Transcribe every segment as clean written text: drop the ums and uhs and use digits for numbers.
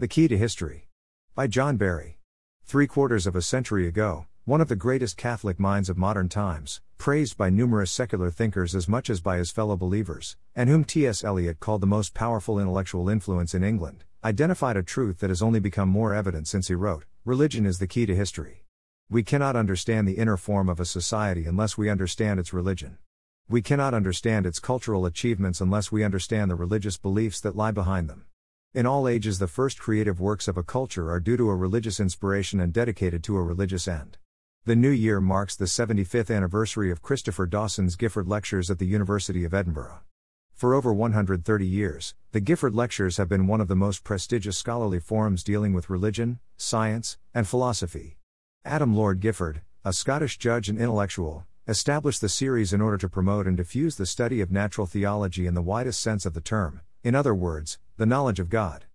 The Key to History. By John Barry. 3/4 of a century ago, one of the greatest Catholic minds of modern times, praised by numerous secular thinkers as much as by his fellow believers, and whom T. S. Eliot called the most powerful intellectual influence in England, identified a truth that has only become more evident since he wrote, "Religion is the key to history." We cannot understand the inner form of a society unless we understand its religion. We cannot understand its cultural achievements unless we understand the religious beliefs that lie behind them. In all ages, the first creative works of a culture are due to a religious inspiration and dedicated to a religious end. The new year marks the 75th anniversary of Christopher Dawson's Gifford Lectures at the University of Edinburgh. For over 130 years, the Gifford Lectures have been one of the most prestigious scholarly forums dealing with religion, science, and philosophy. Adam Lord Gifford, a Scottish judge and intellectual, established the series in order to promote and diffuse the study of natural theology in the widest sense of the term, in other words, the knowledge of God.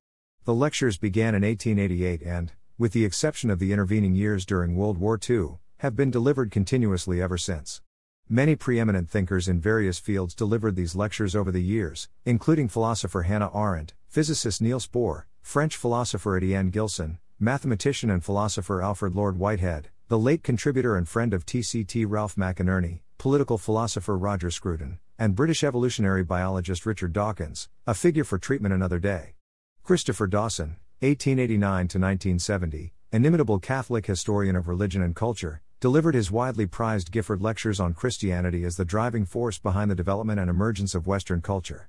The lectures began in 1888 and, with the exception of the intervening years during World War II, have been delivered continuously ever since. Many preeminent thinkers in various fields delivered these lectures over the years, including philosopher Hannah Arendt, physicist Niels Bohr, French philosopher Etienne Gilson, mathematician and philosopher Alfred Lord Whitehead, the late contributor and friend of TCT Ralph McInerny, political philosopher Roger Scruton, and British evolutionary biologist Richard Dawkins, a figure for treatment another day. Christopher Dawson, 1889–1970, inimitable Catholic historian of religion and culture, delivered his widely prized Gifford Lectures on Christianity as the driving force behind the development and emergence of Western culture.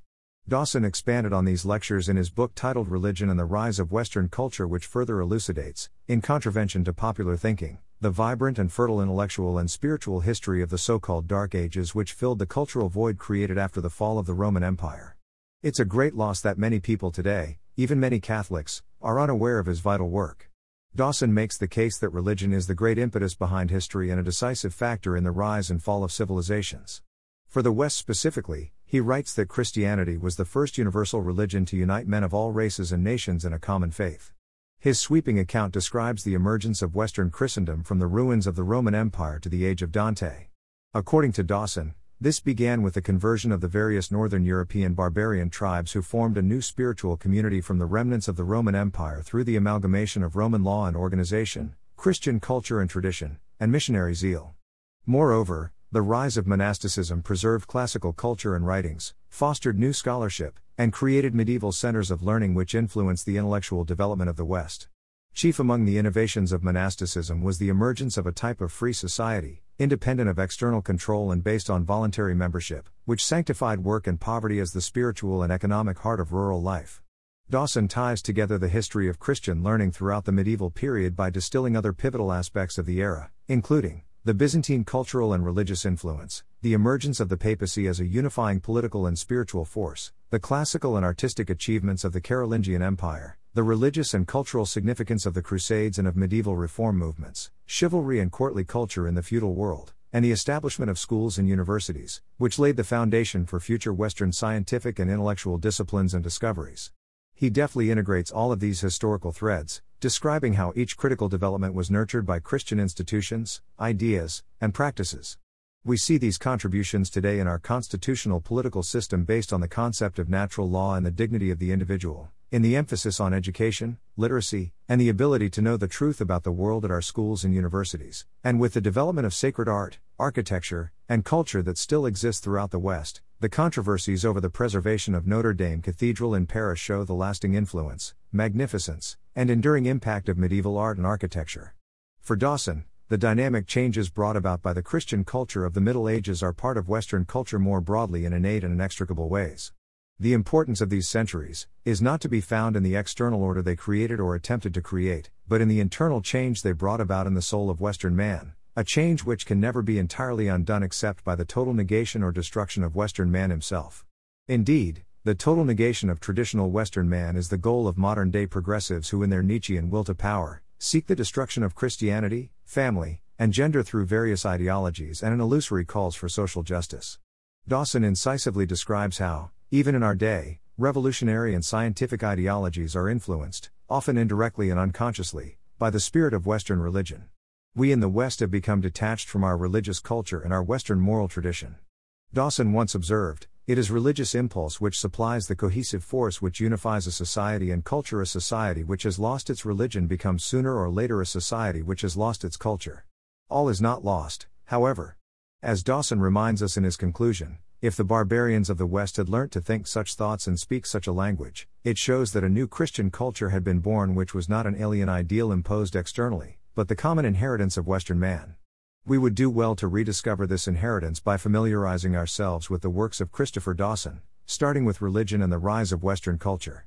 Dawson expanded on these lectures in his book titled Religion and the Rise of Western Culture, which further elucidates, in contravention to popular thinking, the vibrant and fertile intellectual and spiritual history of the so-called Dark Ages, which filled the cultural void created after the fall of the Roman Empire. It's a great loss that many people today, even many Catholics, are unaware of his vital work. Dawson makes the case that religion is the great impetus behind history and a decisive factor in the rise and fall of civilizations. For the West specifically, he writes that Christianity was the first universal religion to unite men of all races and nations in a common faith. His sweeping account describes the emergence of Western Christendom from the ruins of the Roman Empire to the age of Dante. According to Dawson, this began with the conversion of the various northern European barbarian tribes who formed a new spiritual community from the remnants of the Roman Empire through the amalgamation of Roman law and organization, Christian culture and tradition, and missionary zeal. Moreover, the rise of monasticism preserved classical culture and writings, fostered new scholarship, and created medieval centers of learning which influenced the intellectual development of the West. Chief among the innovations of monasticism was the emergence of a type of free society, independent of external control and based on voluntary membership, which sanctified work and poverty as the spiritual and economic heart of rural life. Dawson ties together the history of Christian learning throughout the medieval period by distilling other pivotal aspects of the era, including the Byzantine cultural and religious influence, the emergence of the papacy as a unifying political and spiritual force, the classical and artistic achievements of the Carolingian Empire, the religious and cultural significance of the Crusades and of medieval reform movements, chivalry and courtly culture in the feudal world, and the establishment of schools and universities, which laid the foundation for future Western scientific and intellectual disciplines and discoveries. He deftly integrates all of these historical threads, describing how each critical development was nurtured by Christian institutions, ideas, and practices. We see these contributions today in our constitutional political system based on the concept of natural law and the dignity of the individual, in the emphasis on education, literacy, and the ability to know the truth about the world at our schools and universities, and with the development of sacred art, architecture, and culture that still exists throughout the West. The controversies over the preservation of Notre Dame Cathedral in Paris show the lasting influence, magnificence, and enduring impact of medieval art and architecture. For Dawson, the dynamic changes brought about by the Christian culture of the Middle Ages are part of Western culture more broadly in innate and inextricable ways. The importance of these centuries is not to be found in the external order they created or attempted to create, but in the internal change they brought about in the soul of Western man, a change which can never be entirely undone except by the total negation or destruction of Western man himself. Indeed, the total negation of traditional Western man is the goal of modern-day progressives who, in their Nietzschean will to power, seek the destruction of Christianity, family, and gender through various ideologies and an illusory calls for social justice. Dawson incisively describes how, even in our day, revolutionary and scientific ideologies are influenced, often indirectly and unconsciously, by the spirit of Western religion. We in the West have become detached from our religious culture and our Western moral tradition. Dawson once observed, It is religious impulse which supplies the cohesive force which unifies a society and culture. A society which has lost its religion becomes sooner or later a society which has lost its culture. All is not lost, however. As Dawson reminds us in his conclusion, if the barbarians of the West had learnt to think such thoughts and speak such a language, it shows that a new Christian culture had been born which was not an alien ideal imposed externally, but the common inheritance of Western man. We would do well to rediscover this inheritance by familiarizing ourselves with the works of Christopher Dawson, starting with Religion and the Rise of Western Culture.